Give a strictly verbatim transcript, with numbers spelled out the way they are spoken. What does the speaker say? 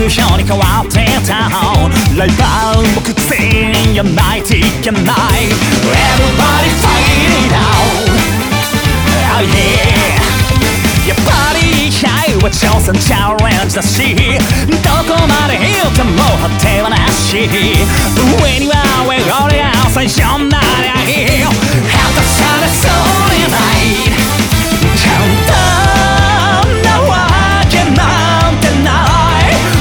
目標に変わってたライバルも苦戦やないといけない Everybody fight it out、oh yeah、やっぱり試合は挑戦チャレンジだし、どこまで行っても果てはなし、上には上、俺が最初ならいい